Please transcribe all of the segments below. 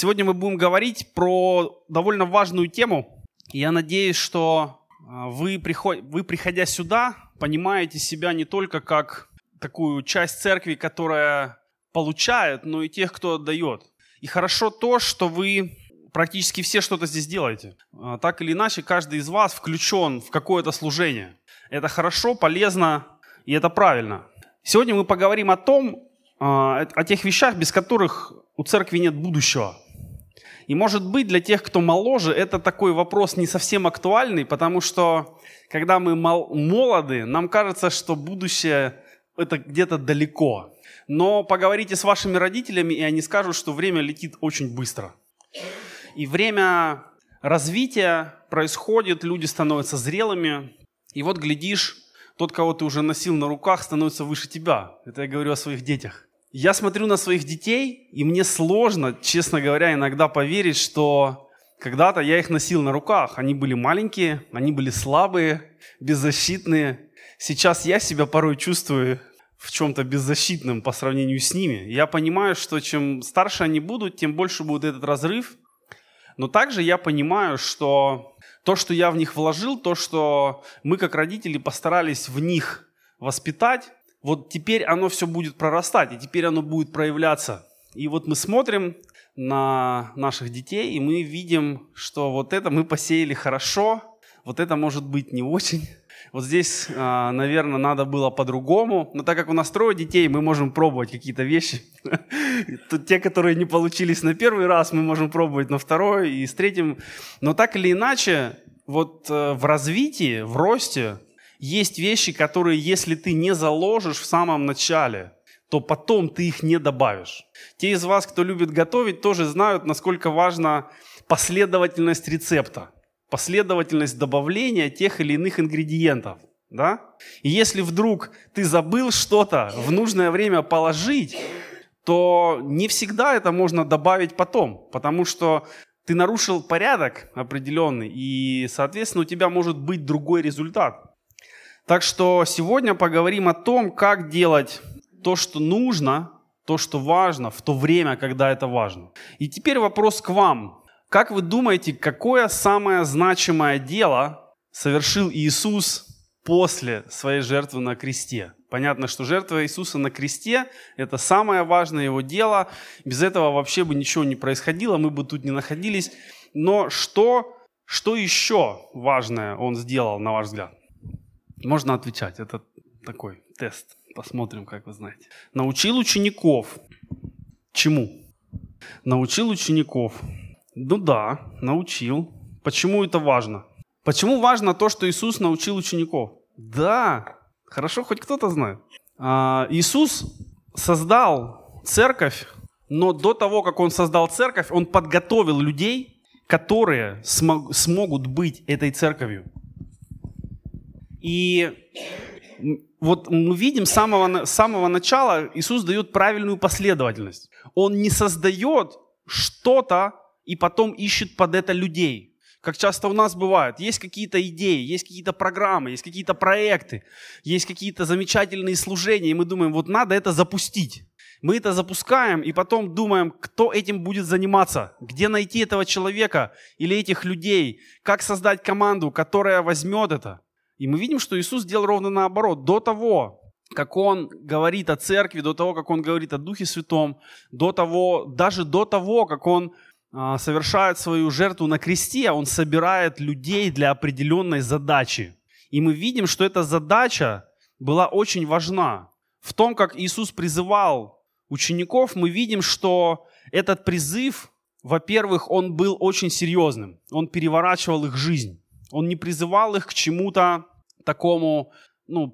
Сегодня мы будем говорить про довольно важную тему. Я надеюсь, что вы, приходя сюда, понимаете себя не только как такую часть церкви, которая получает, но и тех, кто дает. И хорошо то, что вы практически все что-то здесь делаете. Так или иначе, каждый из вас включен в какое-то служение. Это хорошо, полезно и это правильно. Сегодня мы поговорим о тех вещах, без которых у церкви нет будущего. И, может быть, для тех, кто моложе, это такой вопрос не совсем актуальный, потому что, когда мы молоды, нам кажется, что будущее – это где-то далеко. Но поговорите с вашими родителями, и они скажут, что время летит очень быстро. И время развития происходит, люди становятся зрелыми. И вот, глядишь, тот, кого ты уже носил на руках, становится выше тебя. Это я говорю о своих детях. Я смотрю на своих детей, и мне сложно, честно говоря, иногда поверить, что когда-то я их носил на руках. Они были маленькие, они были слабые, беззащитные. Сейчас я себя порой чувствую в чем-то беззащитным по сравнению с ними. Я понимаю, что чем старше они будут, тем больше будет этот разрыв. Но также я понимаю, что то, что я в них вложил, то, что мы как родители постарались в них воспитать, вот теперь оно все будет прорастать, и теперь оно будет проявляться. И вот мы смотрим на наших детей, и мы видим, что вот это мы посеяли хорошо, вот это может быть не очень. Вот здесь, наверное, надо было по-другому. Но так как у нас трое детей, мы можем пробовать какие-то вещи. Те, которые не получились на первый раз, мы можем пробовать на второй и с третьим. Но так или иначе, вот в развитии, в росте есть вещи, которые, если ты не заложишь в самом начале, то потом ты их не добавишь. Те из вас, кто любит готовить, тоже знают, насколько важна последовательность рецепта. Последовательность добавления тех или иных ингредиентов. Да? И если вдруг ты забыл что-то в нужное время положить, то не всегда это можно добавить потом, потому что ты нарушил порядок определенный, и, соответственно, у тебя может быть другой результат. Так что сегодня поговорим о том, как делать то, что нужно, то, что важно, в то время, когда это важно. И теперь вопрос к вам. Как вы думаете, какое самое значимое дело совершил Иисус после своей жертвы на кресте? Понятно, что жертва Иисуса на кресте – это самое важное его дело. Без этого вообще бы ничего не происходило, мы бы тут не находились. Но что еще важное он сделал, на ваш взгляд? Можно отвечать, это такой тест. Посмотрим, как вы знаете. Научил учеников. Чему? Научил учеников. Ну да, научил. Почему это важно? Почему важно то, что Иисус научил учеников? Да, хорошо, хоть кто-то знает. Иисус создал церковь, но до того, как Он создал церковь, Он подготовил людей, которые смогут быть этой церковью. И вот мы видим с самого начала, Иисус дает правильную последовательность. Он не создает что-то, и потом ищет под это людей. Как часто у нас бывает, есть какие-то идеи, есть какие-то программы, есть какие-то проекты, есть какие-то замечательные служения, и мы думаем, вот надо это запустить. Мы это запускаем, и потом думаем, кто этим будет заниматься, где найти этого человека или этих людей, как создать команду, которая возьмет это. И мы видим, что Иисус делал ровно наоборот. До того, как Он говорит о церкви, до того, как Он говорит о Духе Святом, даже до того, как Он совершает свою жертву на кресте, он собирает людей для определенной задачи. И мы видим, что эта задача была очень важна. В том, как Иисус призывал учеников, мы видим, что этот призыв, во-первых, он был очень серьезным. Он переворачивал их жизнь. Он не призывал их к чему-то такому,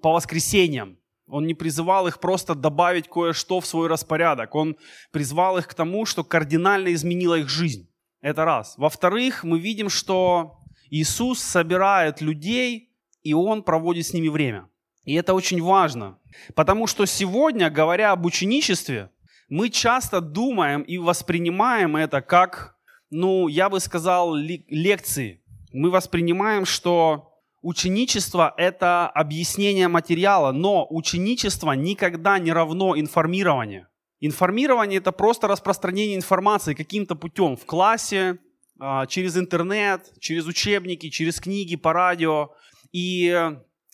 по воскресеньям. Он не призывал их просто добавить кое-что в свой распорядок. Он призвал их к тому, что кардинально изменила их жизнь. Это раз. Во-вторых, мы видим, что Иисус собирает людей, и Он проводит с ними время. И это очень важно. Потому что сегодня, говоря об ученичестве, мы часто думаем и воспринимаем это как, я бы сказал, лекции. Мы воспринимаем, что ученичество – это объяснение материала, но ученичество никогда не равно информированию. Информирование – это просто распространение информации каким-то путем в классе, через интернет, через учебники, через книги, по радио. И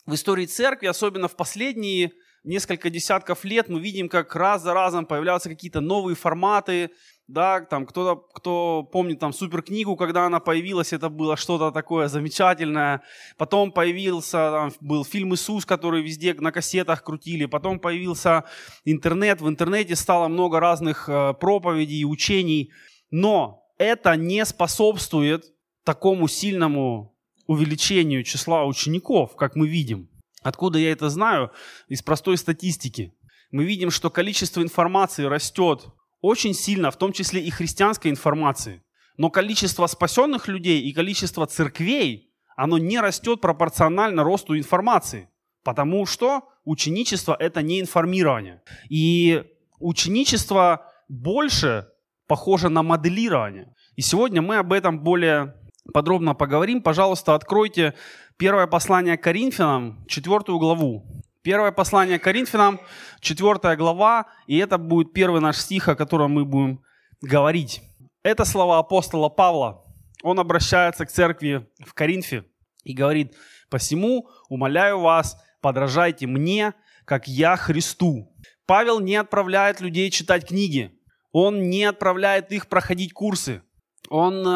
в истории церкви, особенно в последние несколько десятков лет, мы видим, как раз за разом появляются какие-то новые форматы. Да, там кто-то, кто помнит там суперкнигу, когда она появилась, это было что-то такое замечательное. Потом появился, там, был фильм «Иисус», который везде на кассетах крутили. Потом появился интернет. В интернете стало много разных проповедей и учений. Но это не способствует такому сильному увеличению числа учеников, как мы видим. Откуда я это знаю? Из простой статистики. Мы видим, что количество информации растет очень сильно, в том числе и христианской информации. Но количество спасенных людей и количество церквей, оно не растет пропорционально росту информации. Потому что ученичество – это не информирование. И ученичество больше похоже на моделирование. И сегодня мы об этом более подробно поговорим. Пожалуйста, откройте первое послание Коринфянам, 4 главу. Первое послание Коринфянам, 4 глава, и это будет первый наш стих, о котором мы будем говорить. Это слова апостола Павла. Он обращается к церкви в Коринфе и говорит: «Посему умоляю вас, подражайте мне, как я Христу». Павел не отправляет людей читать книги. Он не отправляет их проходить курсы. Он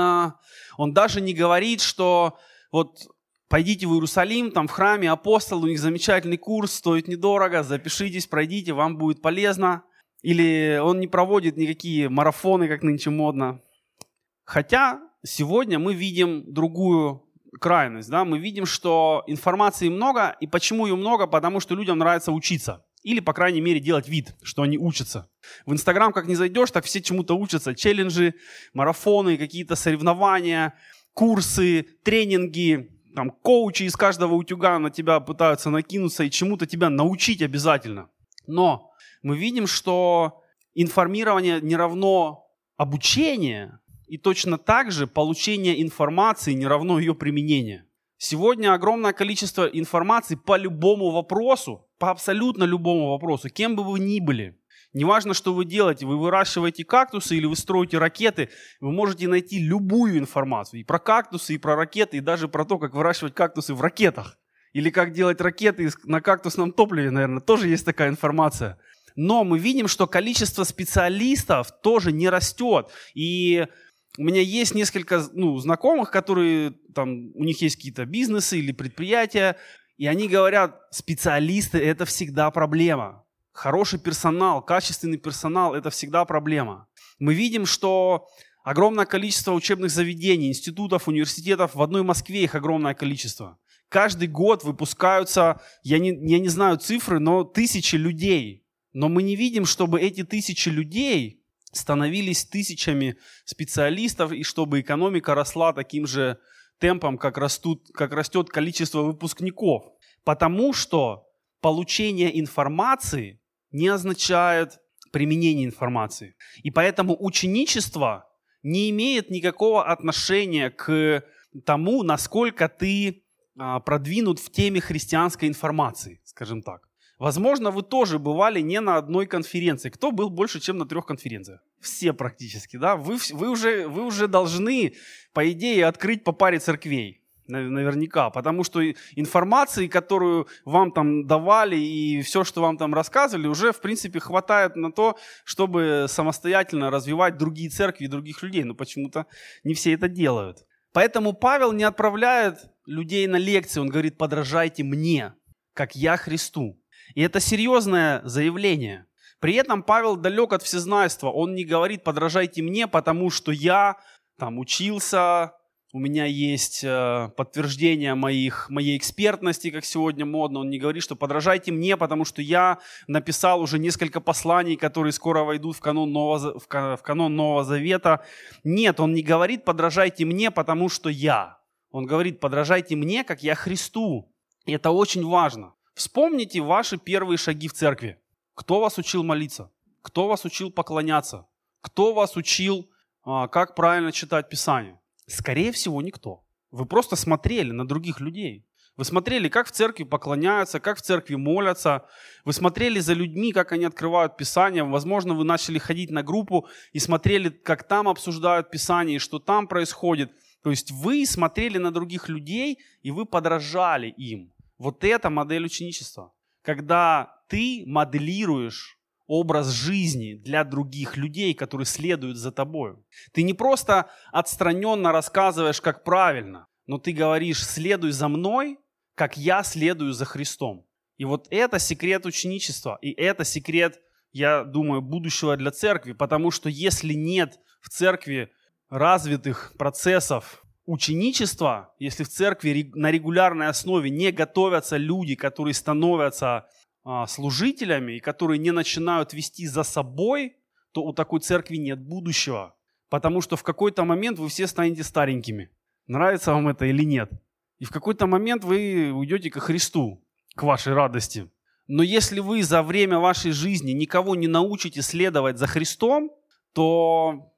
даже не говорит, что вот пойдите в Иерусалим, там в храме апостол, у них замечательный курс, стоит недорого, запишитесь, пройдите, вам будет полезно. Или он не проводит никакие марафоны, как нынче модно. Хотя сегодня мы видим другую крайность. Да? Мы видим, что информации много. И почему ее много? Потому что людям нравится учиться. Или, по крайней мере, делать вид, что они учатся. В Инстаграм как не зайдешь, так все чему-то учатся. Челленджи, марафоны, какие-то соревнования, курсы, тренинги. Там коучи из каждого утюга на тебя пытаются накинуться и чему-то тебя научить обязательно. Но мы видим, что информирование не равно обучение, и точно так же получение информации не равно ее применение. Сегодня огромное количество информации по любому вопросу, по абсолютно любому вопросу, кем бы вы ни были. Неважно, что вы делаете, вы выращиваете кактусы или вы строите ракеты, вы можете найти любую информацию и про кактусы, и про ракеты, и даже про то, как выращивать кактусы в ракетах. Или как делать ракеты на кактусном топливе, наверное, тоже есть такая информация. Но мы видим, что количество специалистов тоже не растет. И у меня есть несколько знакомых, которые там, у них есть какие-то бизнесы или предприятия, и они говорят, специалисты – это всегда проблема. Хороший персонал, качественный персонал – это всегда проблема. Мы видим, что огромное количество учебных заведений, институтов, университетов, в одной Москве их огромное количество. Каждый год выпускаются, я не знаю цифры, но тысячи людей. Но мы не видим, чтобы эти тысячи людей становились тысячами специалистов и чтобы экономика росла таким же темпом, как растет количество выпускников. Потому что получение информации – не означает применение информации. И поэтому ученичество не имеет никакого отношения к тому, насколько ты продвинут в теме христианской информации, скажем так. Возможно, вы тоже бывали не на одной конференции. Кто был больше, чем на 3 конференциях? Все практически, да? Вы уже должны, по идее, открыть по паре церквей. Наверняка, потому что информации, которую вам там давали и все, что вам там рассказывали, уже, в принципе, хватает на то, чтобы самостоятельно развивать другие церкви и других людей, но почему-то не все это делают. Поэтому Павел не отправляет людей на лекции, он говорит: подражайте мне, как я Христу. И это серьезное заявление. При этом Павел далек от всезнайства, он не говорит: подражайте мне, потому что я там учился, у меня есть подтверждение моей экспертности, как сегодня модно. Он не говорит, что подражайте мне, потому что я написал уже несколько посланий, которые скоро войдут в канон Нового Завета. Нет, он не говорит: подражайте мне, потому что я. Он говорит: подражайте мне, как я Христу. И это очень важно. Вспомните ваши первые шаги в церкви. Кто вас учил молиться? Кто вас учил поклоняться? Кто вас учил, как правильно читать Писание? Скорее всего, никто. Вы просто смотрели на других людей. Вы смотрели, как в церкви поклоняются, как в церкви молятся. Вы смотрели за людьми, как они открывают Писание. Возможно, вы начали ходить на группу и смотрели, как там обсуждают Писание, и что там происходит. То есть вы смотрели на других людей, и вы подражали им. Вот это модель ученичества. Когда ты моделируешь образ жизни для других людей, которые следуют за тобой. Ты не просто отстраненно рассказываешь, как правильно, но ты говоришь: следуй за мной, как я следую за Христом. И вот это секрет ученичества, и это секрет, я думаю, будущего для церкви, потому что если нет в церкви развитых процессов ученичества, если в церкви на регулярной основе не готовятся люди, которые становятся служителями и которые не начинают вести за собой, то у такой церкви нет будущего, потому что в какой-то момент вы все станете старенькими. Нравится вам это или нет? И в какой-то момент вы уйдете ко Христу, к вашей радости. Но если вы за время вашей жизни никого не научите следовать за Христом, то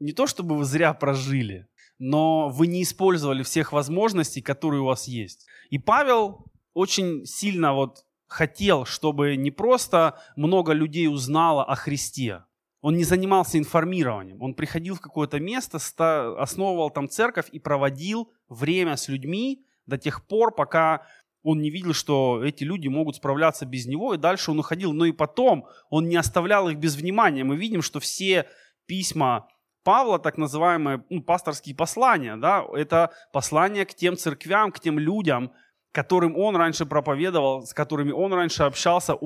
не то чтобы вы зря прожили, но вы не использовали всех возможностей, которые у вас есть. И Павел очень сильно хотел, чтобы не просто много людей узнало о Христе. Он не занимался информированием. Он приходил в какое-то место, основывал там церковь и проводил время с людьми до тех пор, пока он не видел, что эти люди могут справляться без него, и дальше он уходил. Но и потом он не оставлял их без внимания. Мы видим, что все письма Павла, так называемые пасторские послания, да, это послания к тем церквям, к тем людям, которым он раньше проповедовал, с которыми он раньше общался,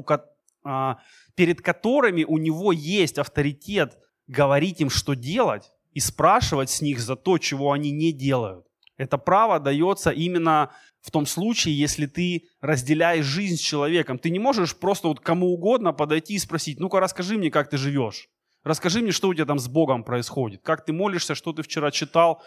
перед которыми у него есть авторитет говорить им, что делать, и спрашивать с них за то, чего они не делают. Это право дается именно в том случае, если ты разделяешь жизнь с человеком. Ты не можешь просто кому угодно подойти и спросить: ну-ка, расскажи мне, как ты живешь. Расскажи мне, что у тебя там с Богом происходит, как ты молишься, что ты вчера читал.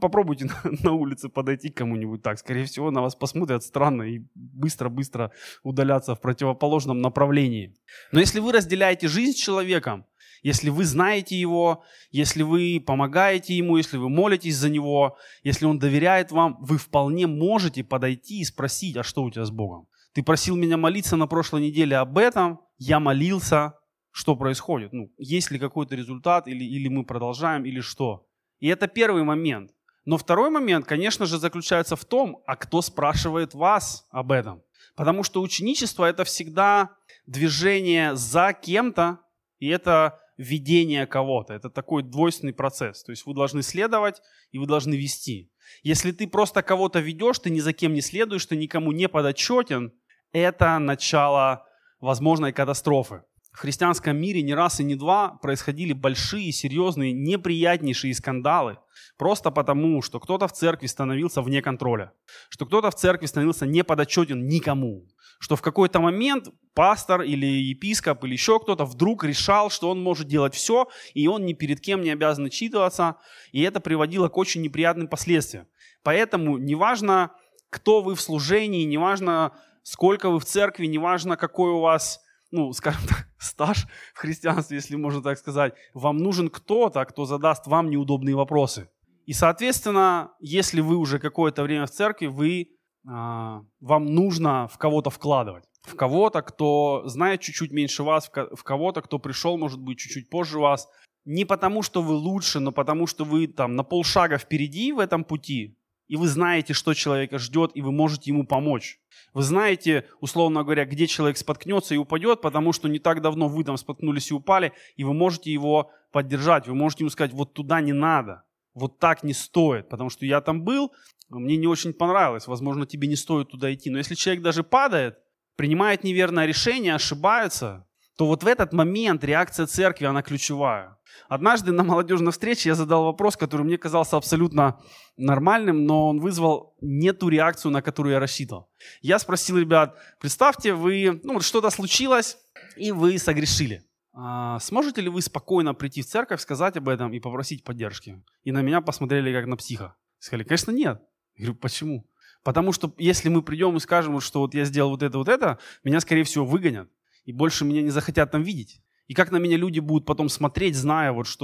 Попробуйте на улице подойти к кому-нибудь так. Скорее всего, на вас посмотрят странно и быстро-быстро удаляться в противоположном направлении. Но если вы разделяете жизнь с человеком, если вы знаете его, если вы помогаете ему, если вы молитесь за него, если он доверяет вам, вы вполне можете подойти и спросить: а что у тебя с Богом? Ты просил меня молиться на прошлой неделе об этом, я молился. Что происходит? Есть ли какой-то результат, или мы продолжаем, или что? И это первый момент. Но второй момент, конечно же, заключается в том, а кто спрашивает вас об этом? Потому что ученичество – это всегда движение за кем-то, и это ведение кого-то. Это такой двойственный процесс. То есть вы должны следовать, и вы должны вести. Если ты просто кого-то ведешь, ты ни за кем не следуешь, ты никому не подотчетен, это начало возможной катастрофы. В христианском мире не раз и не два происходили большие, серьезные, неприятнейшие скандалы. Просто потому, что кто-то в церкви становился вне контроля. Что кто-то в церкви становился неподотчетен никому. Что в какой-то момент пастор или епископ или еще кто-то вдруг решал, что он может делать все, и он ни перед кем не обязан отчитываться. И это приводило к очень неприятным последствиям. Поэтому неважно, кто вы в служении, неважно, сколько вы в церкви, неважно, какой у вас... скажем так, стаж в христианстве, если можно так сказать, вам нужен кто-то, кто задаст вам неудобные вопросы. И, соответственно, если вы уже какое-то время в церкви, вам нужно в кого-то вкладывать. В кого-то, кто знает чуть-чуть меньше вас, в кого-то, кто пришел, может быть, чуть-чуть позже вас. Не потому, что вы лучше, но потому, что вы на полшага впереди в этом пути, и вы знаете, что человека ждет, и вы можете ему помочь. Вы знаете, условно говоря, где человек споткнется и упадет, потому что не так давно вы там споткнулись и упали, и вы можете его поддержать. Вы можете ему сказать: вот туда не надо, вот так не стоит, потому что я там был, мне не очень понравилось, возможно, тебе не стоит туда идти. Но если человек даже падает, принимает неверное решение, ошибается, то в этот момент реакция церкви, она ключевая. Однажды на молодежной встрече я задал вопрос, который мне казался абсолютно нормальным, но он вызвал не ту реакцию, на которую я рассчитывал. Я спросил ребят: представьте, вы, что-то случилось, и вы согрешили. Сможете ли вы спокойно прийти в церковь, сказать об этом и попросить поддержки? И на меня посмотрели как на психа. Сказали: конечно, нет. Я говорю: почему? Потому что если мы придем и скажем, что я сделал вот это, меня, скорее всего, выгонят. И больше меня не захотят там видеть. И как на меня люди будут потом смотреть, зная, что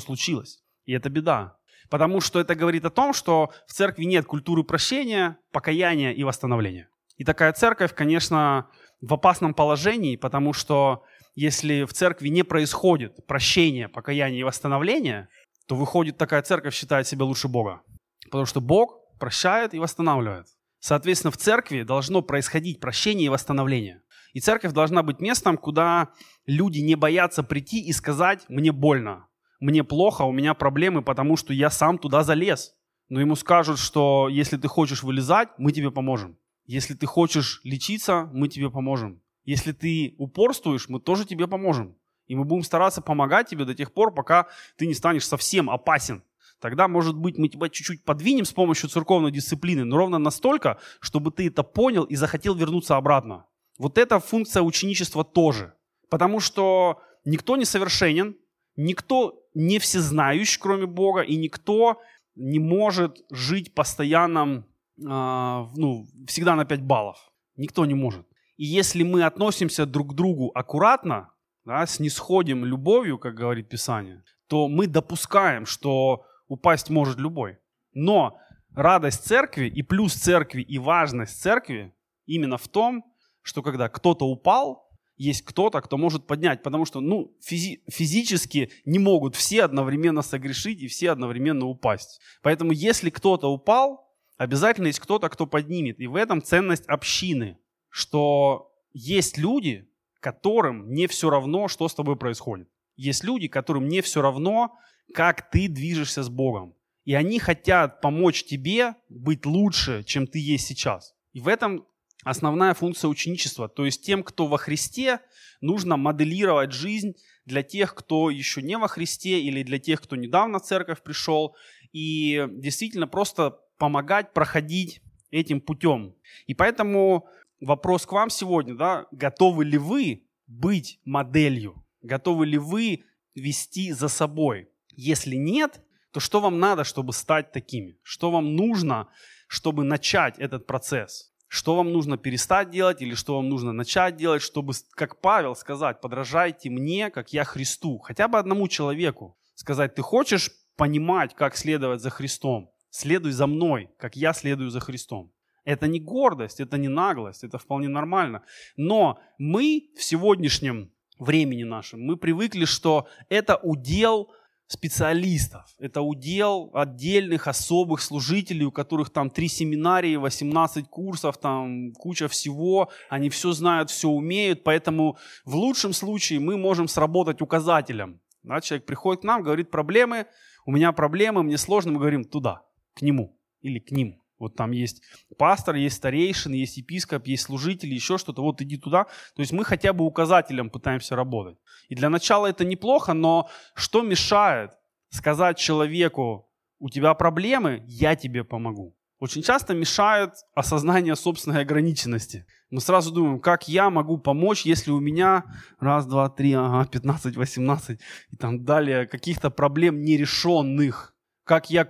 случилось. И это беда. Потому что это говорит о том, что в церкви нет культуры прощения, покаяния и восстановления. И такая церковь, конечно, в опасном положении, потому что если в церкви не происходит прощения, покаяния и восстановления, то выходит такая церковь, считает себя лучше Бога. Потому что Бог прощает и восстанавливает. Соответственно, в церкви должно происходить прощение и восстановление. И церковь должна быть местом, куда люди не боятся прийти и сказать «мне больно», «мне плохо», «у меня проблемы, потому что я сам туда залез». Но ему скажут, что если ты хочешь вылезать, мы тебе поможем. Если ты хочешь лечиться, мы тебе поможем. Если ты упорствуешь, мы тоже тебе поможем. И мы будем стараться помогать тебе до тех пор, пока ты не станешь совсем опасен. Тогда, может быть, мы тебя чуть-чуть подвинем с помощью церковной дисциплины, но ровно настолько, чтобы ты это понял и захотел вернуться обратно. Вот эта функция ученичества тоже. Потому что никто не совершенен, никто не всезнающий, кроме Бога, и никто не может жить постоянно, всегда на 5 баллов. Никто не может. И если мы относимся друг к другу аккуратно, да, снисходим любовью, как говорит Писание, то мы допускаем, что упасть может любой. Но радость церкви и плюс церкви и важность церкви именно в том, что когда кто-то упал, есть кто-то, кто может поднять. Потому что физически не могут все одновременно согрешить и все одновременно упасть. Поэтому если кто-то упал, обязательно есть кто-то, кто поднимет. И в этом ценность общины, что есть люди, которым не все равно, что с тобой происходит. Есть люди, которым не все равно, как ты движешься с Богом. И они хотят помочь тебе быть лучше, чем ты есть сейчас. И в этом основная функция ученичества. То есть тем, кто во Христе, нужно моделировать жизнь для тех, кто еще не во Христе или для тех, кто недавно в церковь пришел. И действительно просто помогать проходить этим путем. И поэтому вопрос к вам сегодня, да, готовы ли вы быть моделью? Готовы ли вы вести за собой? Если нет, то что вам надо, чтобы стать такими? Что вам нужно, чтобы начать этот процесс? Что вам нужно перестать делать или что вам нужно начать делать, чтобы, как Павел, сказать, подражайте мне, как я Христу. Хотя бы одному человеку сказать, ты хочешь понимать, как следовать за Христом? Следуй за мной, как я следую за Христом. Это не гордость, это не наглость, это вполне нормально. Но мы в сегодняшнем времени нашем, мы привыкли, что это удел специалистов, это удел отдельных особых служителей, у которых там 3 семинарии, 18 курсов, там куча всего, они все знают, все умеют, поэтому в лучшем случае мы можем сработать указателем. Да, человек приходит к нам, говорит проблемы, у меня проблемы, мне сложно, мы говорим туда, к нему или к ним. Вот там есть пастор, есть старейшины, есть епископ, есть служители, еще что-то. Вот иди туда. То есть мы хотя бы указателем пытаемся работать. И для начала это неплохо, но что мешает сказать человеку, у тебя проблемы, я тебе помогу? Очень часто мешает осознание собственной ограниченности. Мы сразу думаем, как я могу помочь, если у меня 15, 18 и там далее каких-то проблем нерешенных. Как я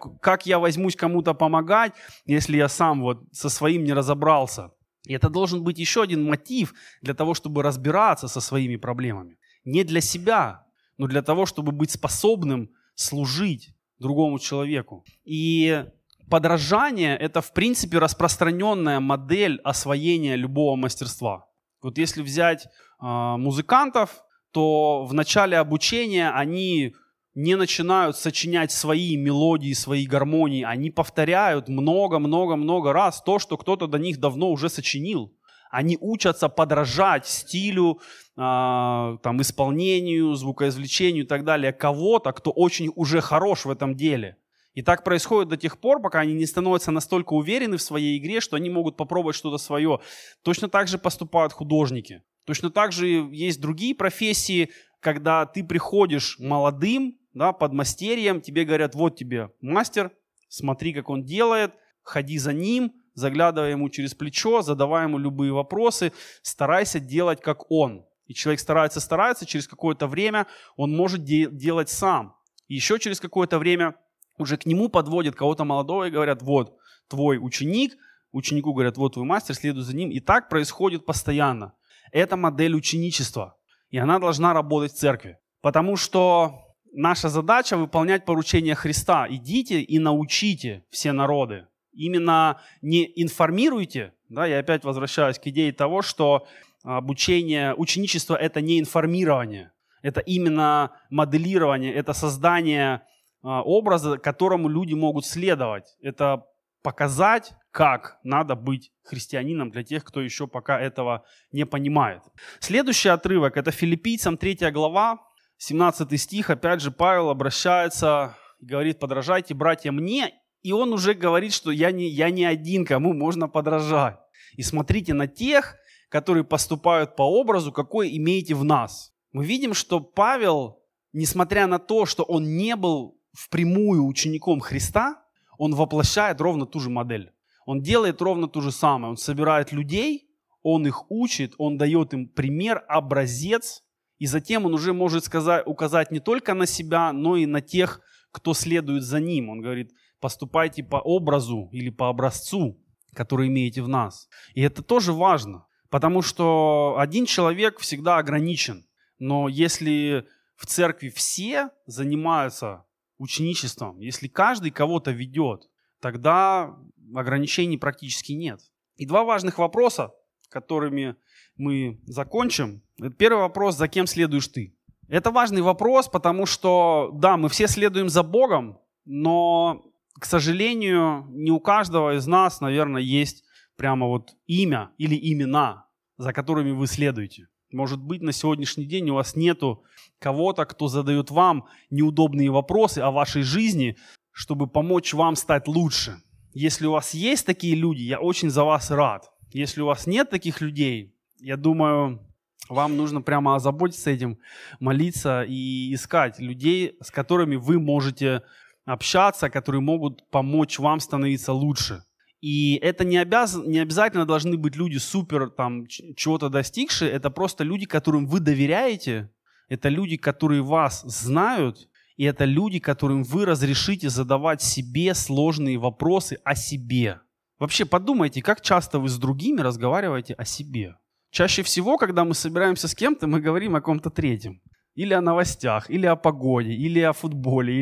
возьмусь кому-то помогать, если я сам вот со своим не разобрался? И это должен быть еще один мотив для того, чтобы разбираться со своими проблемами. Не для себя, но для того, чтобы быть способным служить другому человеку. И подражание – это, в принципе, распространенная модель освоения любого мастерства. Вот если взять музыкантов, то в начале обучения они не начинают сочинять свои мелодии, свои гармонии. Они повторяют много-много-много раз то, что кто-то до них давно уже сочинил. Они учатся подражать стилю, исполнению, звукоизвлечению и так далее кого-то, кто очень уже хорош в этом деле. И так происходит до тех пор, пока они не становятся настолько уверены в своей игре, что они могут попробовать что-то свое. Точно так же поступают художники. Точно так же есть другие профессии, когда ты приходишь молодым, да, под мастерьем, тебе говорят, вот тебе мастер, смотри, как он делает, ходи за ним, заглядывай ему через плечо, задавай ему любые вопросы, старайся делать, как он. И человек старается, через какое-то время он может делать сам. И еще через какое-то время уже к нему подводят кого-то молодого и говорят, вот твой ученик, ученику говорят, вот твой мастер, следуй за ним. И так происходит постоянно. Это модель ученичества. И она должна работать в церкви. Потому что наша задача выполнять поручение Христа. Идите и научите все народы. Именно не информируйте, да, я опять возвращаюсь к идее того, что обучение, ученичество – это не информирование, это именно моделирование, это создание образа, которому люди могут следовать. Это показать, как надо быть христианином для тех, кто еще пока этого не понимает. Следующий отрывок – это Филиппийцам 3 глава, 17 стих. Опять же, Павел обращается и говорит: «Подражайте, братья, мне». И он уже говорит, что я не один, кому можно подражать. И смотрите на тех, которые поступают по образу, какой имеете в нас. Мы видим, что Павел, несмотря на то, что он не был впрямую учеником Христа, он воплощает ровно ту же модель. Он делает ровно то же самое. Он собирает людей, он их учит, он дает им пример, образец. И затем он уже может указать не только на себя, но и на тех, кто следует за ним. Он говорит: поступайте по образу или по образцу, который имеете в нас. И это тоже важно, потому что один человек всегда ограничен. Но если в церкви все занимаются ученичеством, если каждый кого-то ведет, тогда ограничений практически нет. И два важных вопроса, которыми мы закончим. Первый вопрос: за кем следуешь ты? Это важный вопрос, потому что, да, мы все следуем за Богом, но, к сожалению, не у каждого из нас, наверное, есть прямо вот имя или имена, за которыми вы следуете. Может быть, на сегодняшний день у вас нету кого-то, кто задает вам неудобные вопросы о вашей жизни, чтобы помочь вам стать лучше. Если у вас есть такие люди, я очень за вас рад. Если у вас нет таких людей, я думаю, вам нужно прямо озаботиться этим, молиться и искать людей, с которыми вы можете общаться, которые могут помочь вам становиться лучше. И это не обязательно должны быть люди супер, там, чего-то достигшие. Это просто люди, которым вы доверяете. Это люди, которые вас знают. И это люди, которым вы разрешите задавать себе сложные вопросы о себе. Вообще подумайте, как часто вы с другими разговариваете о себе. Чаще всего, когда мы собираемся с кем-то, мы говорим о ком-то третьем. Или о новостях, или о погоде, или о футболе,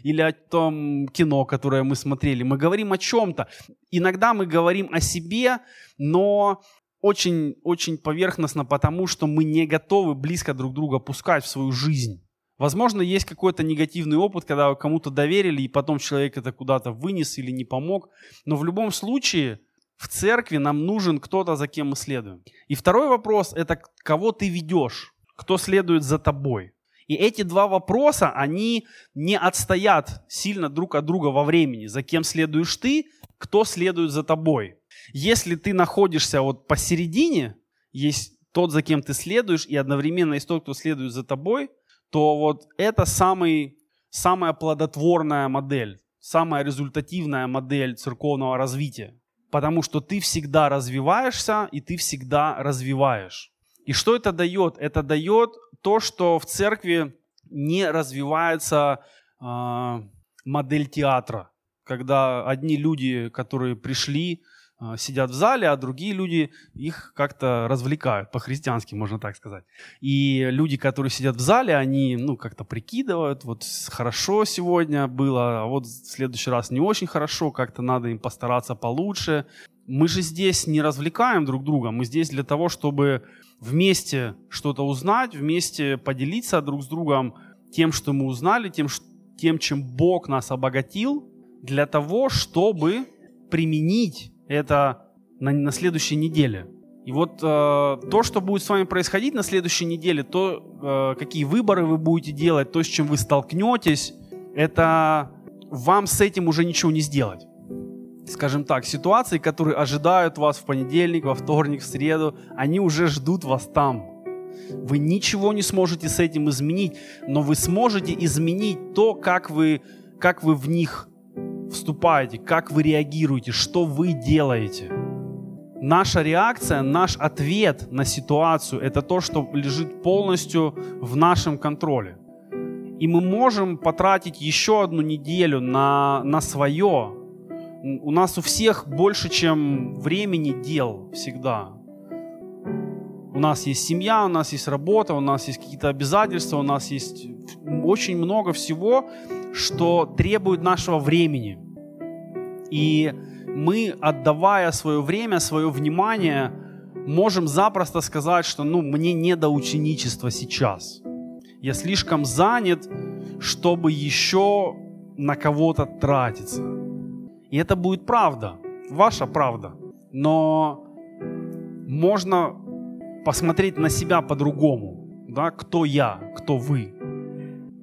или о том кино, которое мы смотрели. Мы говорим о чем-то. Иногда мы говорим о себе, но очень-очень поверхностно, потому что мы не готовы близко друг друга пускать в свою жизнь. Возможно, есть какой-то негативный опыт, когда вы кому-то доверили, и потом человек это куда-то вынес или не помог. Но в любом случае в церкви нам нужен кто-то, за кем мы следуем. И второй вопрос – это кого ты ведешь. Кто следует за тобой? И эти два вопроса, они не отстоят сильно друг от друга во времени. За кем следуешь ты, кто следует за тобой? Если ты находишься вот посередине, есть тот, за кем ты следуешь, и одновременно есть тот, кто следует за тобой, то вот это самая плодотворная модель, самая результативная модель церковного развития. Потому что ты всегда развиваешься, и ты всегда развиваешь. И что это дает? Это дает то, что в церкви не развивается модель театра, когда одни люди, которые пришли, сидят в зале, а другие люди их как-то развлекают, по-христиански, можно так сказать. И люди, которые сидят в зале, они как-то прикидывают, вот хорошо сегодня было, а вот в следующий раз не очень хорошо, как-то надо им постараться получше. Мы же здесь не развлекаем друг друга, мы здесь для того, чтобы вместе что-то узнать, вместе поделиться друг с другом тем, что мы узнали, тем, чем Бог нас обогатил, для того, чтобы применить это на следующей неделе. И вот то, что будет с вами происходить на следующей неделе, то, какие выборы вы будете делать, то, с чем вы столкнетесь, это вам с этим уже ничего не сделать. Скажем так, ситуации, которые ожидают вас в понедельник, во вторник, в среду, они уже ждут вас там. Вы ничего не сможете с этим изменить, но вы сможете изменить то, как вы в них вступаете, как вы реагируете, что вы делаете. Наша реакция, наш ответ на ситуацию – это то, что лежит полностью в нашем контроле. И мы можем потратить еще одну неделю на свое. У нас у всех больше, чем времени, дел всегда. У нас есть семья, у нас есть работа, у нас есть какие-то обязательства, у нас есть очень много всего, что требует нашего времени. И мы, отдавая свое время, свое внимание, можем запросто сказать, что мне не до ученичества сейчас. Я слишком занят, чтобы еще на кого-то тратиться. И это будет правда, ваша правда. Но можно посмотреть на себя по-другому. Да? Кто я, кто вы.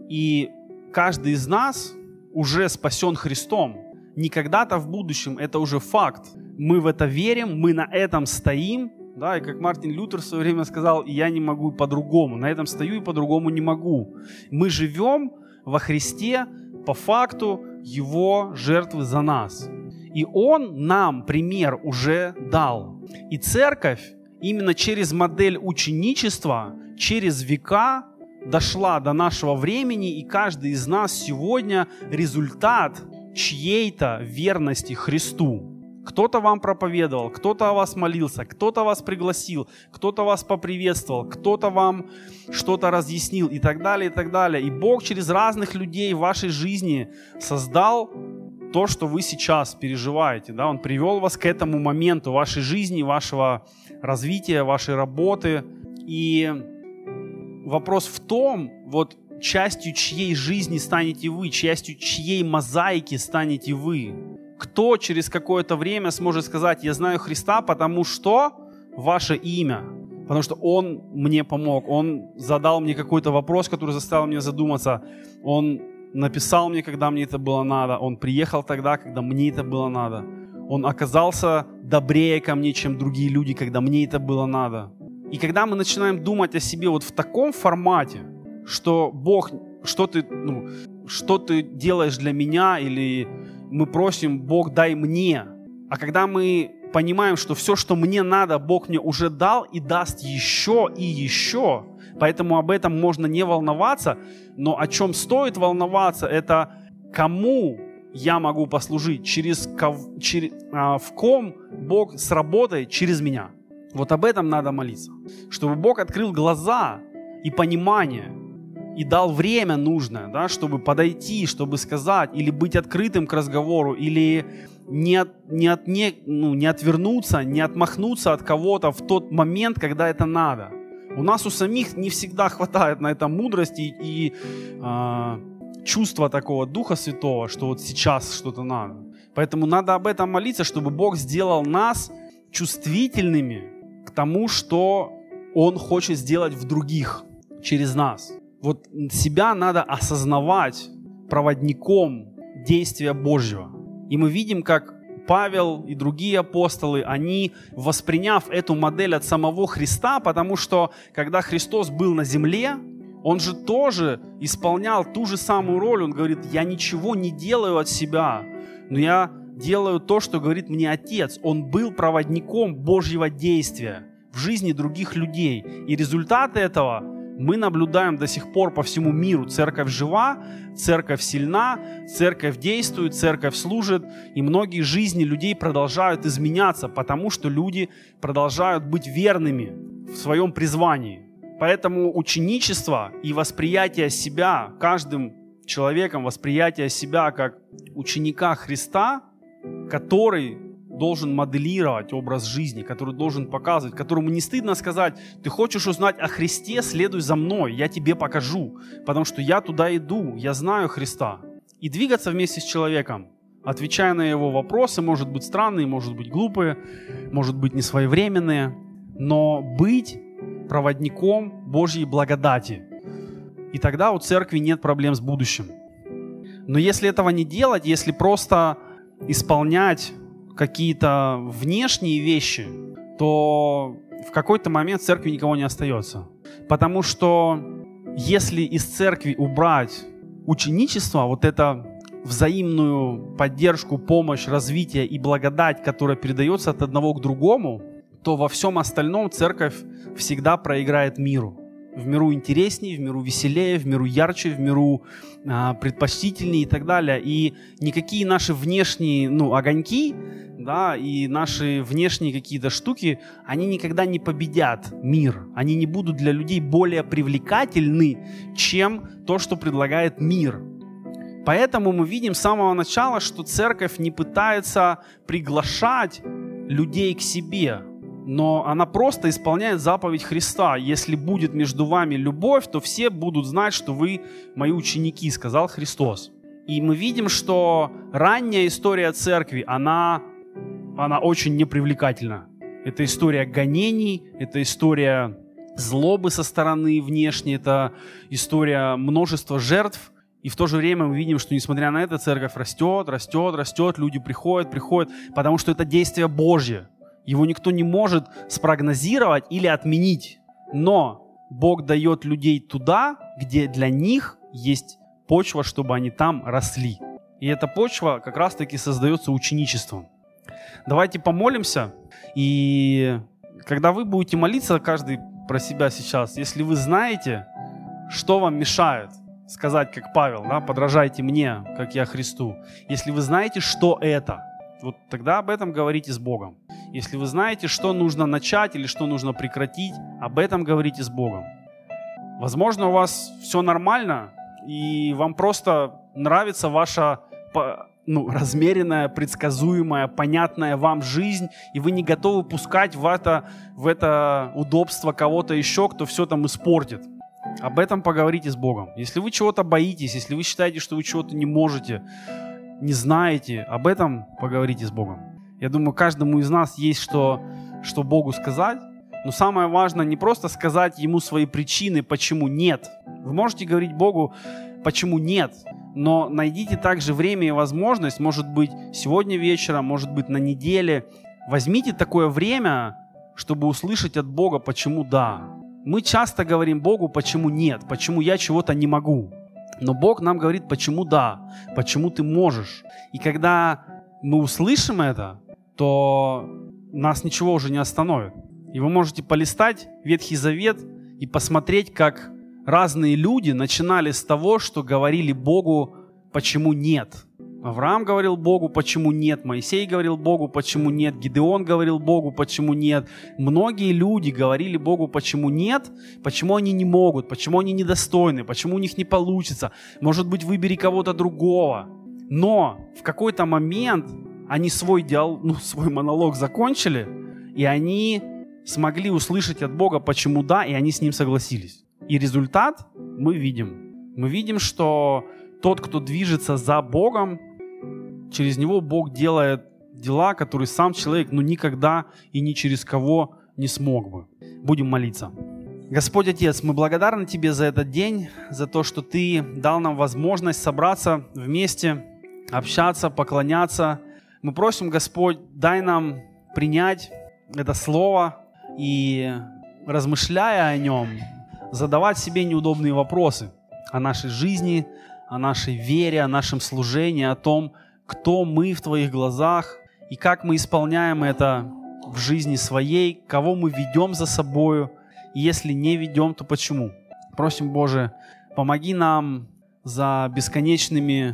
И каждый из нас уже спасен Христом. Не когда-то в будущем, это уже факт. Мы в это верим, мы на этом стоим. Да, и как Мартин Лютер в свое время сказал, я не могу по-другому, на этом стою и по-другому не могу. Мы живем во Христе по факту Его жертвы за нас. И Он нам пример уже дал. И церковь именно через модель ученичества, через века дошла до нашего времени, и каждый из нас сегодня результат чьей-то верности Христу. Кто-то вам проповедовал, кто-то о вас молился, кто-то вас пригласил, кто-то вас поприветствовал, кто-то вам что-то разъяснил и так далее, и так далее. И Бог через разных людей в вашей жизни создал то, что вы сейчас переживаете. Да? Он привел вас к этому моменту вашей жизни, вашего развития, вашей работы. И вопрос в том, вот частью чьей жизни станете вы, частью чьей мозаики станете вы. Кто через какое-то время сможет сказать, я знаю Христа, потому что ваше имя, потому что Он мне помог, Он задал мне какой-то вопрос, который заставил меня задуматься, Он написал мне, когда мне это было надо, Он приехал тогда, когда мне это было надо, Он оказался добрее ко мне, чем другие люди, когда мне это было надо. И когда мы начинаем думать о себе вот в таком формате, что Бог, что ты делаешь для меня, или мы просим, Бог, дай мне. А когда мы понимаем, что все, что мне надо, Бог мне уже дал и даст еще и еще, поэтому об этом можно не волноваться, но о чем стоит волноваться, это кому я могу послужить, в ком Бог сработает через меня. Вот об этом надо молиться, чтобы Бог открыл глаза и понимание, и дал время нужное, да, чтобы подойти, чтобы сказать, или быть открытым к разговору, или не отвернуться, не отмахнуться от кого-то в тот момент, когда это надо. У нас у самих не всегда хватает на это мудрости и чувства такого Духа Святого, что вот сейчас что-то надо. Поэтому надо об этом молиться, чтобы Бог сделал нас чувствительными к тому, что Он хочет сделать в других через нас. Вот себя надо осознавать проводником действия Божьего. И мы видим, как Павел и другие апостолы, они, восприняв эту модель от самого Христа, потому что, когда Христос был на земле, Он же тоже исполнял ту же самую роль. Он говорит, я ничего не делаю от себя, но я делаю то, что говорит мне Отец. Он был проводником Божьего действия в жизни других людей. И результаты этого мы наблюдаем до сих пор по всему миру. Церковь жива, церковь сильна, церковь действует, церковь служит. И многие жизни людей продолжают изменяться, потому что люди продолжают быть верными в своем призвании. Поэтому ученичество и восприятие себя, каждым человеком восприятие себя как ученика Христа, который должен моделировать образ жизни, который должен показывать, которому не стыдно сказать, ты хочешь узнать о Христе, следуй за мной, я тебе покажу, потому что я туда иду, я знаю Христа. И двигаться вместе с человеком, отвечая на его вопросы, может быть странные, может быть глупые, может быть несвоевременные, но быть проводником Божьей благодати. И тогда у церкви нет проблем с будущим. Но если этого не делать, если просто исполнять какие-то внешние вещи, то в какой-то момент в церкви никого не остается. Потому что если из церкви убрать ученичество, вот это взаимную поддержку, помощь, развитие и благодать, которая передается от одного к другому, то во всем остальном церковь всегда проиграет миру. в миру интереснее, в миру веселее, в миру ярче, в миру предпочтительнее и так далее. И никакие наши внешние огоньки, да, и наши внешние какие-то штуки, они никогда не победят мир. Они не будут для людей более привлекательны, чем то, что предлагает мир. Поэтому мы видим с самого начала, что церковь не пытается приглашать людей к себе, но она просто исполняет заповедь Христа. «Если будет между вами любовь, то все будут знать, что вы мои ученики», — сказал Христос. И мы видим, что ранняя история церкви, она очень непривлекательна. Это история гонений, это история злобы со стороны внешней, это история множества жертв. И в то же время мы видим, что, несмотря на это, церковь растет, растет, растет, люди приходят, потому что это действие Божье. Его никто не может спрогнозировать или отменить. Но Бог дает людей туда, где для них есть почва, чтобы они там росли. И эта почва как раз-таки создается ученичеством. Давайте помолимся. И когда вы будете молиться, каждый про себя сейчас, если вы знаете, что вам мешает сказать, как Павел, да, подражайте мне, как я Христу. Если вы знаете, что это, вот тогда об этом говорите с Богом. Если вы знаете, что нужно начать или что нужно прекратить, об этом говорите с Богом. Возможно, у вас все нормально, и вам просто нравится ваша размеренная, предсказуемая, понятная вам жизнь, и вы не готовы пускать в это удобство кого-то еще, кто все там испортит. Об этом поговорите с Богом. Если вы чего-то боитесь, если вы считаете, что вы чего-то не можете, не знаете, об этом поговорите с Богом. Я думаю, каждому из нас есть что Богу сказать. Но самое важное не просто сказать Ему свои причины, почему нет. Вы можете говорить Богу, почему нет. Но найдите также время и возможность, может быть, сегодня вечером, может быть, на неделе. Возьмите такое время, чтобы услышать от Бога, почему да. Мы часто говорим Богу, почему нет, почему я чего-то не могу. Но Бог нам говорит, почему да, почему ты можешь. И когда мы услышим это, то нас ничего уже не остановит. И вы можете полистать Ветхий Завет и посмотреть, как разные люди начинали с того, что говорили Богу, почему нет. Авраам говорил Богу, почему нет. Моисей говорил Богу, почему нет. Гидеон говорил Богу, почему нет. Многие люди говорили Богу, почему нет, почему они не могут, почему они недостойны, почему у них не получится. Может быть, выбери кого-то другого. Но в какой-то момент они свой монолог закончили, и они смогли услышать от Бога, почему да, и они с ним согласились. И результат мы видим. Мы видим, что тот, кто движется за Богом, через него Бог делает дела, которые сам человек, никогда и ни через кого не смог бы. Будем молиться. Господь Отец, мы благодарны Тебе за этот день, за то, что Ты дал нам возможность собраться вместе, общаться, поклоняться. Мы просим, Господь, дай нам принять это слово и, размышляя о нем, задавать себе неудобные вопросы о нашей жизни, о нашей вере, о нашем служении, о том, кто мы в Твоих глазах и как мы исполняем это в жизни своей, кого мы ведем за собою, и если не ведем, то почему. Просим, Боже, помоги нам за бесконечными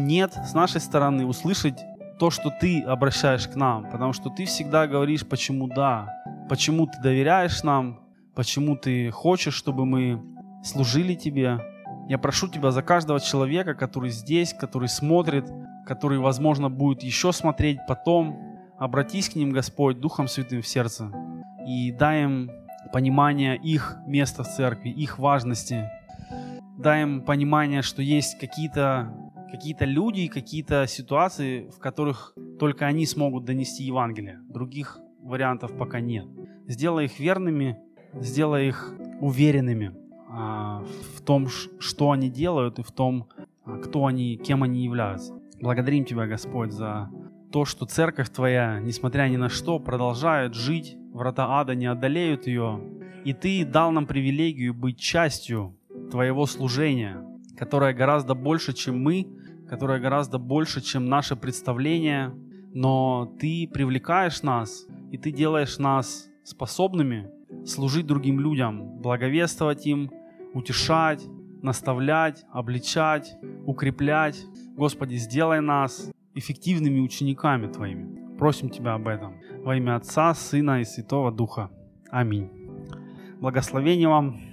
«нет» с нашей стороны услышать то, что Ты обращаешь к нам, потому что Ты всегда говоришь, почему да, почему Ты доверяешь нам, почему Ты хочешь, чтобы мы служили Тебе. Я прошу Тебя за каждого человека, который здесь, который смотрит, который, возможно, будет еще смотреть потом. Обратись к ним, Господь, Духом Святым в сердце. И дай им понимание их места в церкви, их важности. Дай им понимание, что есть какие-то люди, какие-то ситуации, в которых только они смогут донести Евангелие. Других вариантов пока нет. Сделай их верными, сделай их уверенными в том, что они делают, и в том, кто они, кем они являются. Благодарим Тебя, Господь, за то, что церковь Твоя, несмотря ни на что, продолжает жить, врата ада не одолеют ее, и Ты дал нам привилегию быть частью Твоего служения, которое гораздо больше, чем мы, которое гораздо больше, чем наше представление, но Ты привлекаешь нас, и Ты делаешь нас способными служить другим людям, благовествовать им, утешать, наставлять, обличать, укреплять. Господи, сделай нас эффективными учениками Твоими. Просим Тебя об этом. Во имя Отца, Сына и Святого Духа. Аминь. Благословения вам.